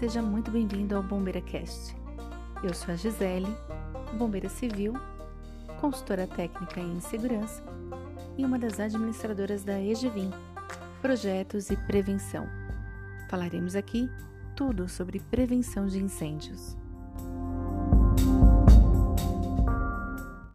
Seja muito bem-vindo ao BombeiraCast. Eu sou a Gisele, bombeira civil, consultora técnica em segurança e uma das administradoras da EGVIM, Projetos e Prevenção. Falaremos aqui tudo sobre prevenção de incêndios.